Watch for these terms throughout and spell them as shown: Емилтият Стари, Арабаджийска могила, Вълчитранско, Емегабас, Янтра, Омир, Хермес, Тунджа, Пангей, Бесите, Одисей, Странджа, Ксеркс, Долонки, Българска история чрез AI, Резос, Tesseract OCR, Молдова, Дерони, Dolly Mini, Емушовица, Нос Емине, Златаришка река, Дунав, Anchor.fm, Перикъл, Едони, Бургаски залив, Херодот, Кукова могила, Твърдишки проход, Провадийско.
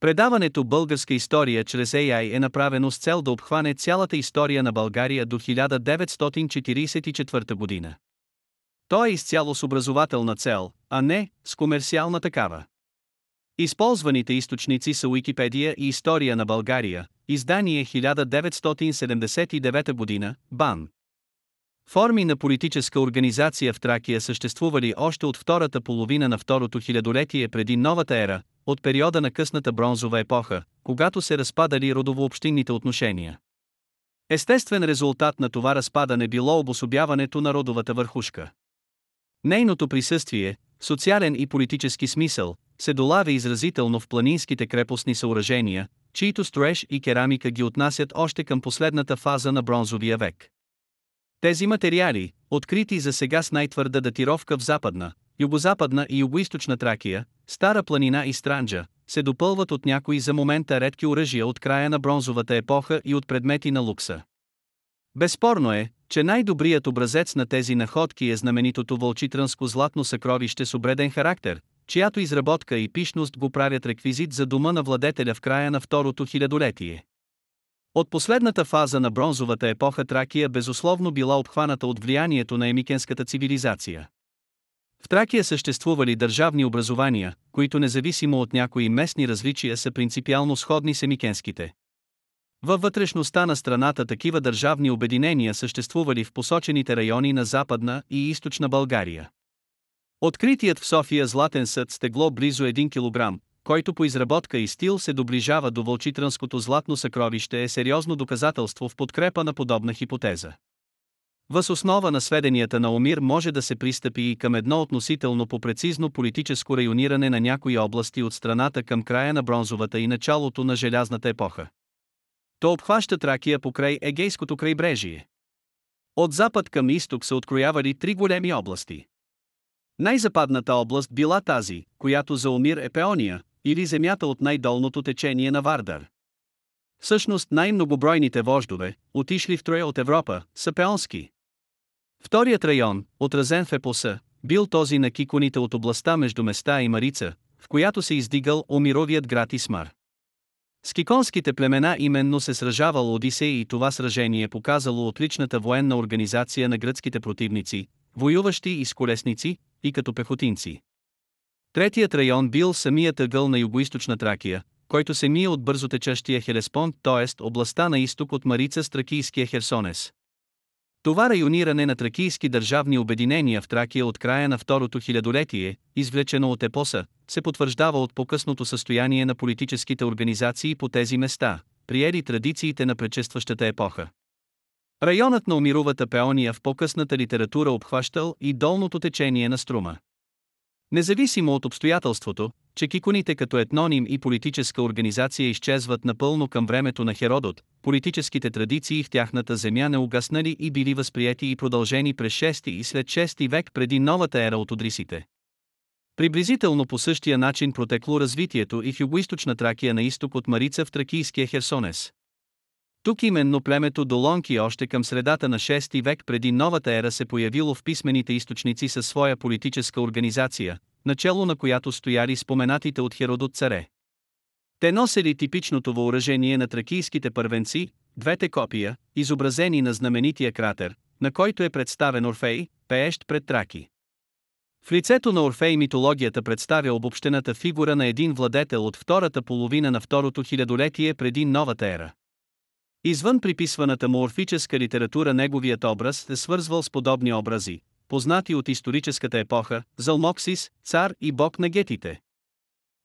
Предаването «Българска история чрез AI» е направено с цел да обхване цялата история на България до 1944 година. То е изцяло с образователна цел, а не с комерциална такава. Използваните източници са Уикипедия и История на България, издание 1979 година, БАН. Форми на политическа организация в Тракия съществували още от втората половина на второто хилядолетие преди новата ера, от периода на късната бронзова епоха, когато се разпадали родово-общинните отношения. Естествен резултат на това разпадане било обособяването на родовата върхушка. Нейното присъствие, социален и политически смисъл, се долави изразително в планинските крепостни съоръжения, чието строеж и керамика ги отнасят още към последната фаза на бронзовия век. Тези материали, открити за сега с най-твърда датировка в западна, югозападна и югоизточна Тракия, Стара планина и Странджа, се допълват от някои за момента редки оръжия от края на бронзовата епоха и от предмети на лукса. Безспорно е, че най-добрият образец на тези находки е знаменитото Вълчитранско златно съкровище с обреден характер, чиято изработка и пишност го правят реквизит за дома на владетеля в края на второто хилядолетие. От последната фаза на бронзовата епоха Тракия безусловно била обхваната от влиянието на емикенската цивилизация. В Тракия съществували държавни образования, които независимо от някои местни различия са принципиално сходни с емикенските. Във вътрешността на страната такива държавни обединения съществували в посочените райони на Западна и Източна България. Откритият в София златен съд с тегло близо 1 кг, който по изработка и стил се доближава до Вълчитранското златно съкровище, е сериозно доказателство в подкрепа на подобна хипотеза. Въз основа на сведенията на Омир може да се пристъпи и към едно относително по-прецизно политическо райониране на някои области от страната към края на бронзовата и началото на желязната епоха. То обхваща Тракия покрай Егейското крайбрежие. От запад към изток са откроявали 3 големи области. Най-западната област била тази, която за Омир е Пеония, или земята от най-долното течение на Вардар. Всъщност най-многобройните вождове, отишли в Троя от Европа, са пеонски. Вторият район, отразен в епоса, бил този на киконите от областта между Места и Марица, в която се издигал Омировият град Исмар. С киконските племена именно се сражавал Одисей и това сражение показало отличната военна организация на гръцките противници, воюващи и с колесници, и като пехотинци. Третият район бил самият ъгъл на югоизточна Тракия, който се мие от бързотечащия Хелеспонт, т.е. областта на изток от Марица с тракийския Херсонес. Това райониране на тракийски държавни обединения в Тракия от края на второто хилядолетие, извлечено от епоса, се потвърждава от по-късното състояние на политическите организации по тези места, приели традициите на предшестващата епоха. Районът на Омировата Пеония в по-късната литература обхващал и долното течение на Струма. Независимо от обстоятелството, че киконите като етноним и политическа организация изчезват напълно към времето на Херодот, политическите традиции в тяхната земя не угаснали и били възприяти и продължени през 6 и след 6 век преди новата ера от одрисите. Приблизително по същия начин протекло развитието и в югоизточна Тракия на изток от Марица в тракийския Херсонес. Тук именно племето Долонки още към средата на 6 век преди новата ера се появило в писмените източници със своя политическа организация, начало на която стояли споменатите от Херодот царе. Те носели типичното въоръжение на тракийските първенци, 2 копия, изобразени на знаменития кратер, на който е представен Орфей, пеещ пред Траки. В лицето на Орфей митологията представя обобщената фигура на един владетел от втората половина на второто хилядолетие преди новата ера. Извън приписваната му орфическа литература неговият образ се свързвал с подобни образи, познати от историческата епоха, Залмоксис, цар и бог на гетите.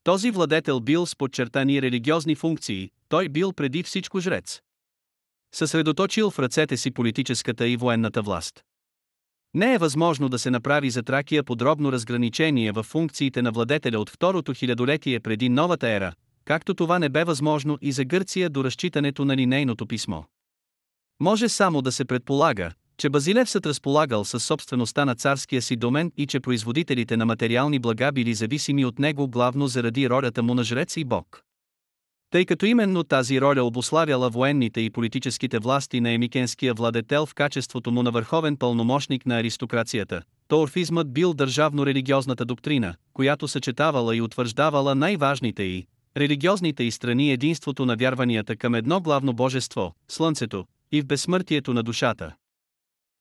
Този владетел бил с подчертани религиозни функции, той бил преди всичко жрец. Съсредоточил в ръцете си политическата и военната власт. Не е възможно да се направи за Тракия подробно разграничение във функциите на владетеля от второто хилядолетие преди новата ера, както това не бе възможно и за Гърция до разчитането на линейното писмо. Може само да се предполага, че Базилевсът разполагал със собствеността на царския си домен и че производителите на материални блага били зависими от него главно заради ролята му на жрец и бог. Тъй като именно тази роля обославяла военните и политическите власти на емикенския владетел в качеството му на върховен пълномощник на аристокрацията, то орфизмът бил държавно-религиозната доктрина, която съчетавала и утвърждавала най-важните и религиозните и страни единството на вярванията към едно главно божество, Слънцето, и в безсмъртието на душата.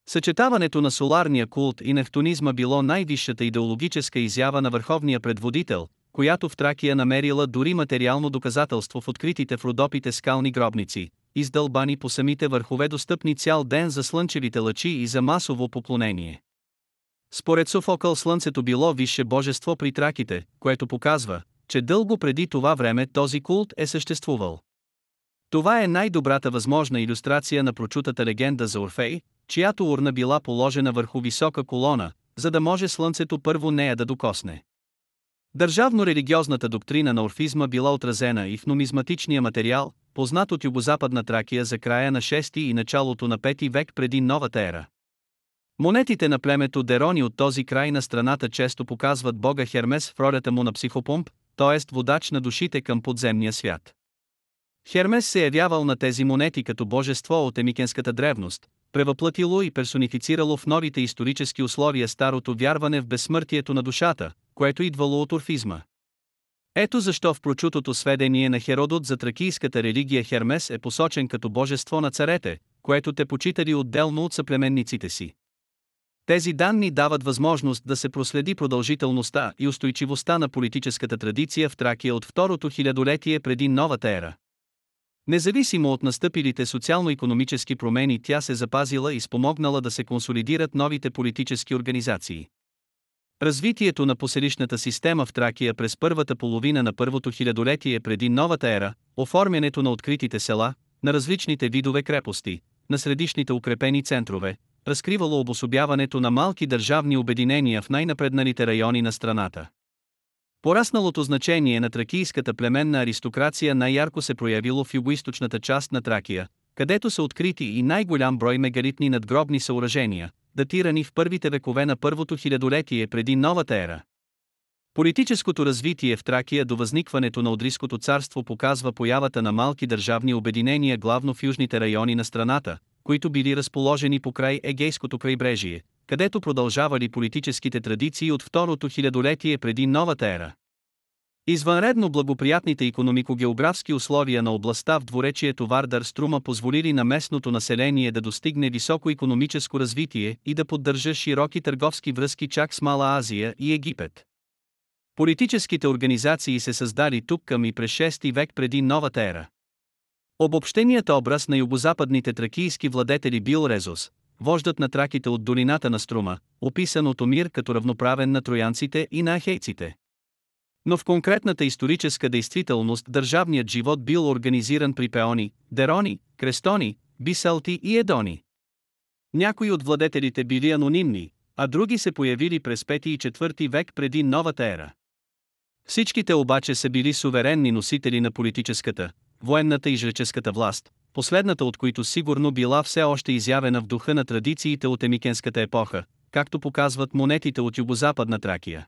Съчетаването на соларния култ и нефтунизма било най-висшата идеологическа изява на върховния предводител, която в Тракия намерила дори материално доказателство в откритите в Родопите скални гробници, издълбани по самите върхове, достъпни цял ден за слънчевите лъчи и за масово поклонение. Според Софокъл слънцето било висше божество при траките, което показва, че дълго преди това време този култ е съществувал. Това е най-добрата възможна илюстрация на прочутата легенда за Орфей, чиято урна била положена върху висока колона, за да може слънцето първо нея да докосне. Държавно-религиозната доктрина на орфизма била отразена и в нумизматичния материал, познат от югозападна Тракия за края на 6 и началото на 5 век преди новата ера. Монетите на племето Дерони от този край на страната често показват бога Хермес в ролята му на психопомп, т.е. водач на душите към подземния свят. Хермес се явявал на тези монети като божество от емикенската древност, превъплатило и персонифицирало в новите исторически условия старото вярване в безсмъртието на душата, което идвало от орфизма. Ето защо в прочутото сведение на Херодот за тракийската религия Хермес е посочен като божество на царете, което те почитали отделно от съплеменниците си. Тези данни дават възможност да се проследи продължителността и устойчивостта на политическата традиция в Тракия от второто хилядолетие преди новата ера. Независимо от настъпилите социално-икономически промени, тя се запазила и спомогнала да се консолидират новите политически организации. Развитието на поселищната система в Тракия през първата половина на първото хилядолетие преди новата ера, оформянето на откритите села, на различните видове крепости, на средищните укрепени центрове, разкривало обособяването на малки държавни обединения в най-напредналите райони на страната. Порасналото значение на тракийската племенна аристокрация най-ярко се проявило в югоизточната част на Тракия, където са открити и най-голям брой мегалитни надгробни съоръжения, датирани в първите векове на първото хилядолетие преди новата ера. Политическото развитие в Тракия до възникването на Одриското царство показва появата на малки държавни обединения главно в южните райони на страната, които били разположени покрай Егейското крайбрежие, където продължавали политическите традиции от второто хилядолетие преди новата ера. Извънредно благоприятните икономико-географски условия на областта в двуречието Вардар-Струма позволили на местното население да достигне високо икономическо развитие и да поддържа широки търговски връзки чак с Мала Азия и Египет. Политическите организации се създали тук към и през 6 век преди новата ера. Обобщеният образ на югозападните тракийски владетели бил Резос, вождът на траките от долината на Струма, описан от Омир като равноправен на троянците и на ахейците. Но в конкретната историческа действителност държавният живот бил организиран при Пеони, Дерони, Крестони, Бисалти и Едони. Някои от владетелите били анонимни, а други се появили през 5 и 4 век преди новата ера. Всичките обаче са били суверенни носители на политическата, военната и жреческата власт, последната от които сигурно била все още изявена в духа на традициите от емикенската епоха, както показват монетите от югозападна Тракия.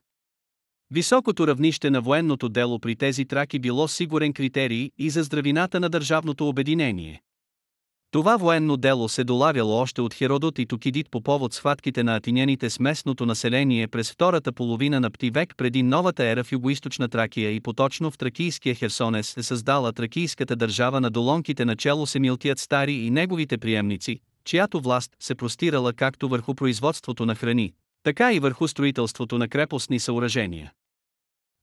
Високото равнище на военното дело при тези траки било сигурен критерий и за здравината на държавното обединение. Това военно дело се долавяло още от Херодот и Токидид по повод схватките на атиняните с местното население през втората половина на пти век преди новата ера в югоизточна Тракия и поточно в тракийския Херсонес се създала тракийската държава на долонките начело с Емилтият Стари и неговите приемници, чиято власт се простирала както върху производството на храни, така и върху строителството на крепостни съоръжения.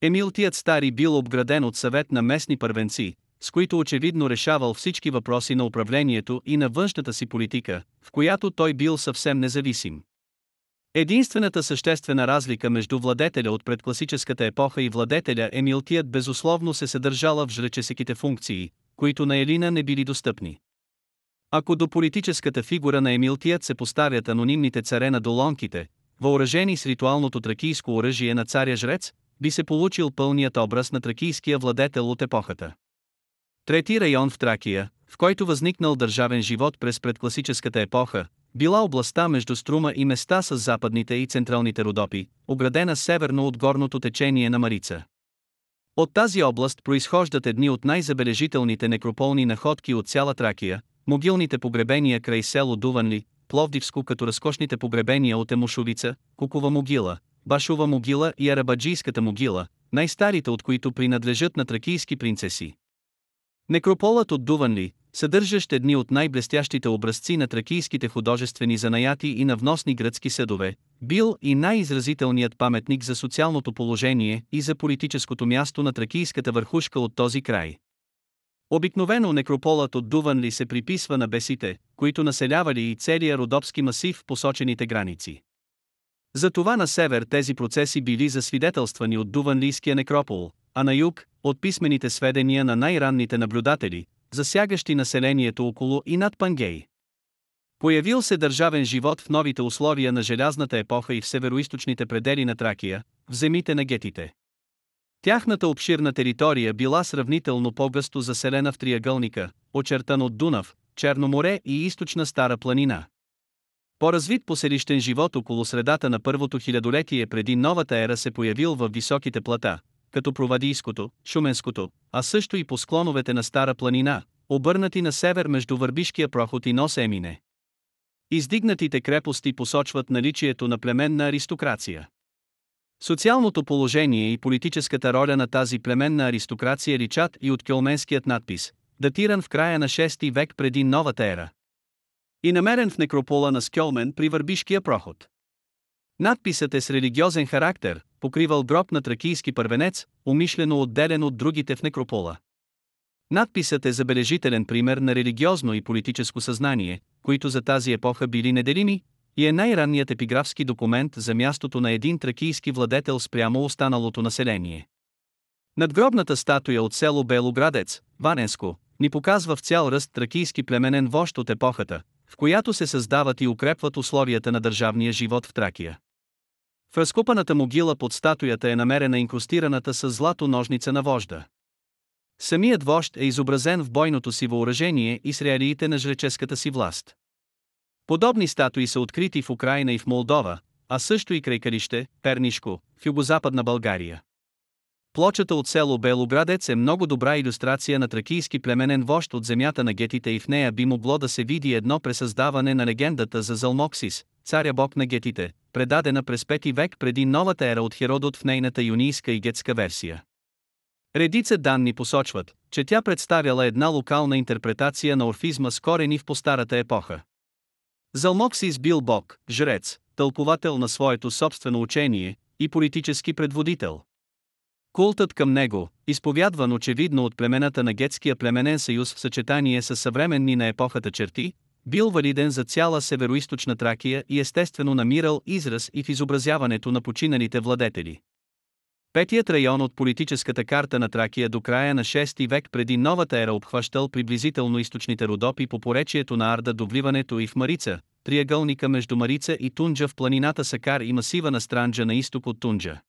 Емилтият Стари бил обграден от съвет на местни първенци, с които очевидно решавал всички въпроси на управлението и на външната си политика, в която той бил съвсем независим. Единствената съществена разлика между владетеля от предкласическата епоха и владетеля Емилтият безусловно се съдържала в жреческите функции, които на Елина не били достъпни. Ако до политическата фигура на Емилтият се поставят анонимните царе на долонките, въоръжени с ритуалното тракийско оръжие на царя-жрец, би се получил пълният образ на тракийския владетел от епохата. Трети район в Тракия, в който възникнал държавен живот през предкласическата епоха, била областта между Струма и места с западните и централните Родопи, оградена северно от горното течение на Марица. От тази област произхождат едни от най-забележителните некрополни находки от цяла Тракия, могилните погребения край село Дуванли, Пловдивско, като разкошните погребения от Емушовица, Кукова могила, Башова могила и Арабаджийската могила, най-старите от които принадлежат на тракийски принцеси. Некрополът от Дуванли, съдържащ едни от най-блестящите образци на тракийските художествени занаяти и на вносни гръцки съдове, бил и най-изразителният паметник за социалното положение и за политическото място на тракийската върхушка от този край. Обикновено некрополът от Дуванли се приписва на бесите, които населявали и целия Родопски масив в посочените граници. Затова на север тези процеси били засвидетелствани от Дуванлийския некропол, а на юг – от писмените сведения на най-ранните наблюдатели, засягащи населението около и над Пангей. Появил се държавен живот в новите условия на Желязната епоха и в североизточните предели на Тракия, в земите на гетите. Тяхната обширна територия била сравнително по-гъсто заселена в триъгълника, очертан от Дунав, Черно море и източна Стара планина. По-развит поселищен живот около средата на първото хилядолетие преди новата ера се появил във високите плата, като Провадийското, Шуменското, а също и по склоновете на Стара планина, обърнати на север между Върбишкия проход и нос Емине. Издигнатите крепости посочват наличието на племенна аристокрация. Социалното положение и политическата роля на тази племенна аристокрация личат и от кьолменският надпис, датиран в края на 6 век преди новата ера и намерен в некропола на Скьолмен при Върбишкия проход. Надписът е с религиозен характер, покривал гроб на тракийски първенец, умишлено отделен от другите в некропола. Надписът е забележителен пример на религиозно и политическо съзнание, които за тази епоха били неделими, и е най-ранният епиграфски документ за мястото на един тракийски владетел спрямо останалото население. Надгробната статуя от село Белоградец, Варненско, ни показва в цял ръст тракийски племенен вожд от епохата, в която се създават и укрепват условията на държавния живот в Тракия. В разкопаната могила под статуята е намерена инкрустираната с злато ножница на вожда. Самият вожд е изобразен в бойното си въоръжение и с реалиите на жреческата си власт. Подобни статуи са открити в Украина и в Молдова, а също и край Калище, Пернишко, в югозападна България. Плочата от село Белоградец е много добра илюстрация на тракийски племенен вожд от земята на гетите и в нея би могло да се види едно пресъздаване на легендата за Залмоксис, царя бог на гетите, предадена през 5 век преди новата ера от Херодот в нейната юнийска и гетска версия. Редица данни посочват, че тя представяла една локална интерпретация на орфизма с корени в постарата епоха. Залмоксис бил бог, жрец, тълковател на своето собствено учение и политически предводител. Култът към него, изповядван очевидно от племената на Гетския племенен съюз в съчетание с съвременни на епохата черти, бил валиден за цяла североизточна Тракия и естествено намирал израз и в изобразяването на починалите владетели. Петият район от политическата карта на Тракия до края на 6 век преди новата ера обхващал приблизително източните Родопи по поречието на Арда до вливането и в Марица, триъгълника между Марица и Тунджа в планината Сакар и масива на Странджа на изток от Тунджа.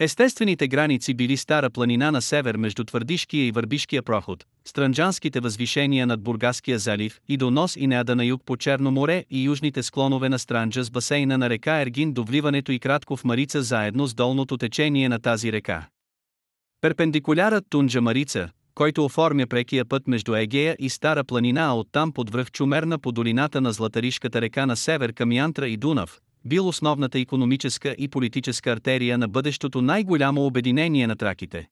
Естествените граници били Стара планина на север между Твърдишкия и Върбишкия проход, странджанските възвишения над Бургаския залив и до нос Инеада на юг по Черно море и южните склонове на Странджа с басейна на река Ергин до вливането и кратко в Марица заедно с долното течение на тази река. Перпендикулярът Тунджа-Марица, който оформя прекия път между Егея и Стара планина, а оттам под връх Чумерна по долината на Златаришката река на север към Янтра и Дунав, бил основната икономическа и политическа артерия на бъдещото най-голямо обединение на траките.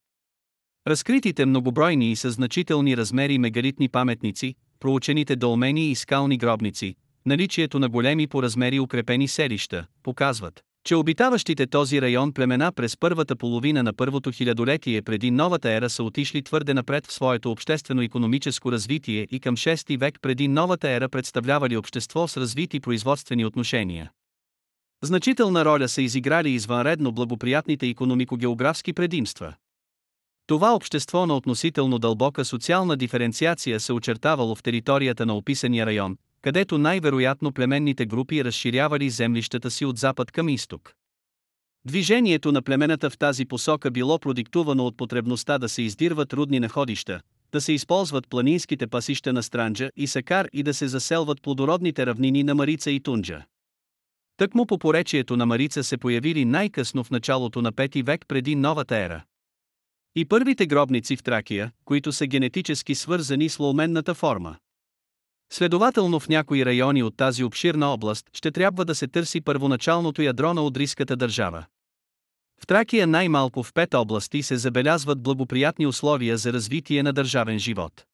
Разкритите многобройни и със значителни размери мегалитни паметници, проучените долмени и скални гробници, наличието на големи по размери укрепени селища, показват, че обитаващите този район племена през първата половина на първото хилядолетие преди новата ера са отишли твърде напред в своето обществено-икономическо развитие и към 6 век преди новата ера представлявали общество с развити производствени отношения. Значителна роля са изиграли извънредно благоприятните икономико-географски предимства. Това общество на относително дълбока социална диференциация се очертавало в територията на описания район, където най-вероятно племенните групи разширявали землищата си от запад към изток. Движението на племената в тази посока било продиктувано от потребността да се издирват рудни находища, да се използват планинските пасища на Странджа и Сакар и да се заселват плодородните равнини на Марица и Тунджа. Тъкмо по поречието на Марица се появили най-късно в началото на 5 век преди новата ера. И първите гробници в Тракия, които са генетически свързани с лоуменната форма. Следователно в някои райони от тази обширна област ще трябва да се търси първоначалното ядро на Одриската държава. В Тракия най-малко в 5 области се забелязват благоприятни условия за развитие на държавен живот.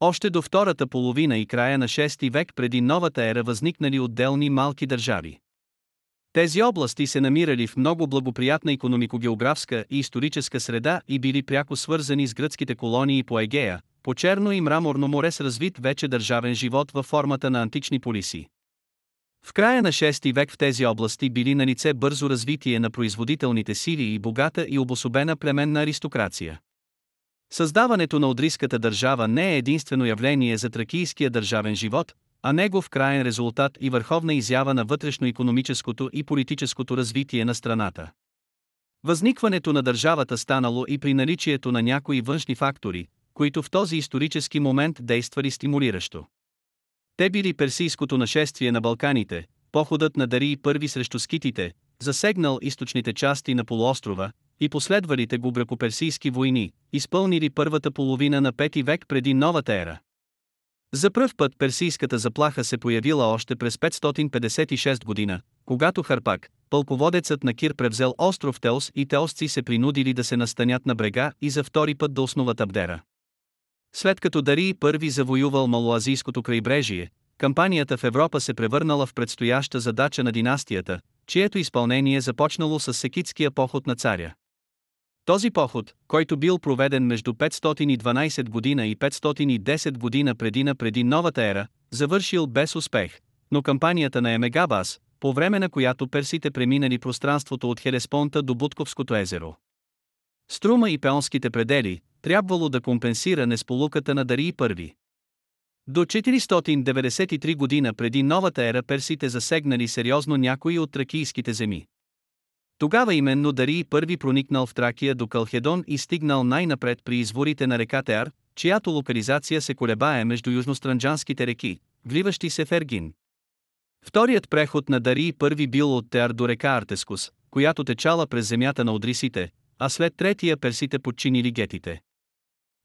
Още до втората половина и края на 6 век преди новата ера възникнали отделни малки държави. Тези области се намирали в много благоприятна икономико-географска и историческа среда и били пряко свързани с гръцките колонии по Егея, по Черно и Мраморно море с развит вече държавен живот във формата на антични полиси. В края на 6 век в тези области били налице бързо развитие на производителните сили и богата и обособена племенна аристокрация. Създаването на Одриската държава не е единствено явление за тракийския държавен живот, а негов краен резултат и върховна изява на вътрешно-икономическото и политическото развитие на страната. Възникването на държавата станало и при наличието на някои външни фактори, които в този исторически момент действали стимулиращо. Те били персийското нашествие на Балканите, походът на Дарий I срещу скитите, засегнал източните части на полуострова, и последвалите го гръко-персийски войни, изпълнили първата половина на 5 век преди новата ера. За пръв път персийската заплаха се появила още през 556 година, когато Харпак, пълководецът на Кир, превзел остров Теос и теосци се принудили да се настанят на брега и за втори път да основат Абдера. След като Дарий I завоювал Малоазийското крайбрежие, кампанията в Европа се превърнала в предстояща задача на династията, чието изпълнение започнало с секитския поход на царя. Този поход, който бил проведен между 512 година и 510 година преди новата ера, завършил без успех, но кампанията на Емегабас, по време на която персите преминали пространството от Хелеспонта до Бутковското езеро, Струма и Пеонските предели, трябвало да компенсира несполуката на Дарий I. До 493 година преди новата ера персите засегнали сериозно някои от тракийските земи. Тогава именно Дарий I проникнал в Тракия до Калхедон и стигнал най-напред при изворите на река Теар, чиято локализация се колебае между южностранджанските реки, вливащи се в Ергин. Вторият преход на Дарий I бил от Теар до река Артескус, която течала през земята на Одрисите, а след третия персите подчинили гетите.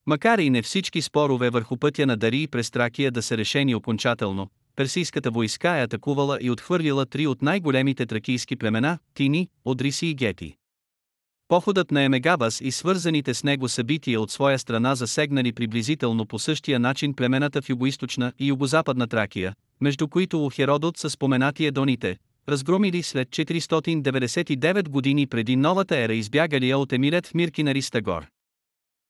Макар и не всички спорове върху пътя на Дарий през Тракия да са решени окончателно, персийската войска е атакувала и отхвърлила 3 от най-големите тракийски племена – Тини, Одриси и Гети. Походът на Емегабас и свързаните с него събития от своя страна засегнали приблизително по същия начин племената в югоизточна и югозападна Тракия, между които у Херодот са споменати едоните, разгромили след 499 години преди новата ера избягалия от Емилет в Миркинаристагор.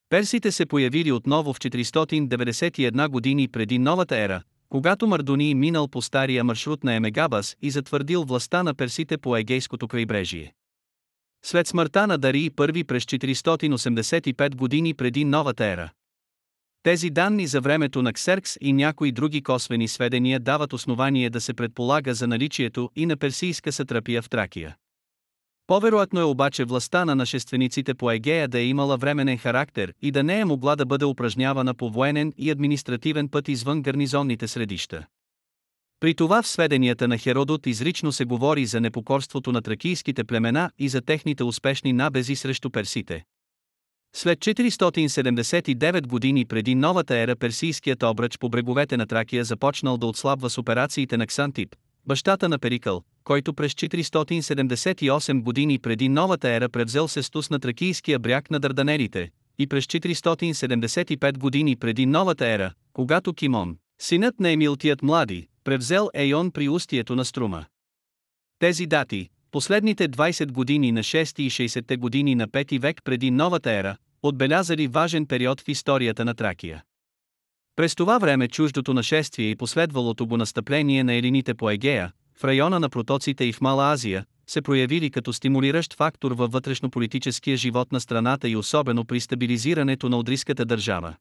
Персите се появили отново в 491 години преди новата ера, когато Мардони минал по стария маршрут на Емегабас и затвърдил властта на персите по Егейското крайбрежие. След смъртта на Дарий I през 485 години преди новата ера. Тези данни за времето на Ксеркс и някои други косвени сведения дават основание да се предполага за наличието и на персийска сатрапия в Тракия. По-вероятно е обаче властта на нашествениците по Егея да е имала временен характер и да не е могла да бъде упражнявана по военен и административен път извън гарнизонните средища. При това в сведенията на Херодот изрично се говори за непокорството на тракийските племена и за техните успешни набези срещу персите. След 479 години преди новата ера персийският обрач по бреговете на Тракия започнал да отслабва с операциите на Ксантип, бащата на Перикъл, който през 478 години преди новата ера превзел Сестус на тракийския бряг на Дарданелите, и през 475 години преди новата ера, когато Кимон, синът на Емилтият Млади, превзел Ейон при устието на Струма. Тези дати, последните 20 години на 6 и 60-те години на 5 век преди новата ера, отбелязали важен период в историята на Тракия. През това време чуждото нашествие и последвалото го настъпление на елините по Егея, в района на протоците и в Мала Азия, се проявили като стимулиращ фактор във вътрешнополитическия живот на страната и особено при стабилизирането на Одриската държава.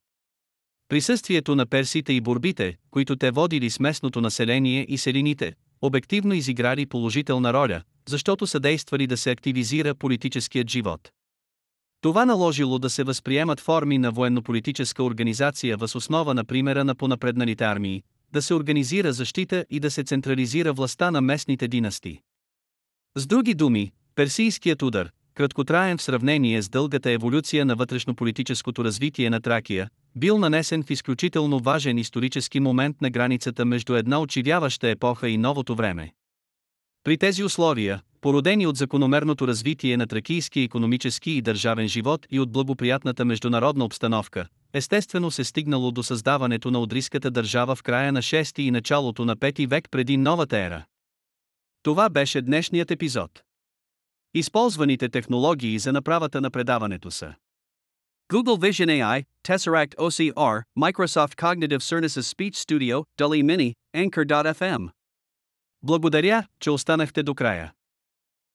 Присъствието на персите и борбите, които те водили с местното население и селините, обективно изиграли положителна роля, защото са действали да се активизира политическият живот. Това наложило да се възприемат форми на военно-политическа организация въз основа на примера на понапредналите армии, да се организира защита и да се централизира властта на местните династии. С други думи, персийският удар, краткотраен в сравнение с дългата еволюция на вътрешнополитическото развитие на Тракия, бил нанесен в изключително важен исторически момент на границата между една очивяваща епоха и новото време. При тези условия, породени от закономерното развитие на тракийския икономически и държавен живот и от благоприятната международна обстановка, естествено се стигнало до създаването на Одриската държава в края на 6-ти и началото на 5-ти век преди новата ера. Това беше днешният епизод. Използваните технологии за направата на предаването са Google Vision AI, Tesseract OCR, Microsoft Cognitive Services Speech Studio, Dolly Mini, Anchor.fm. Благодаря, че останахте до края.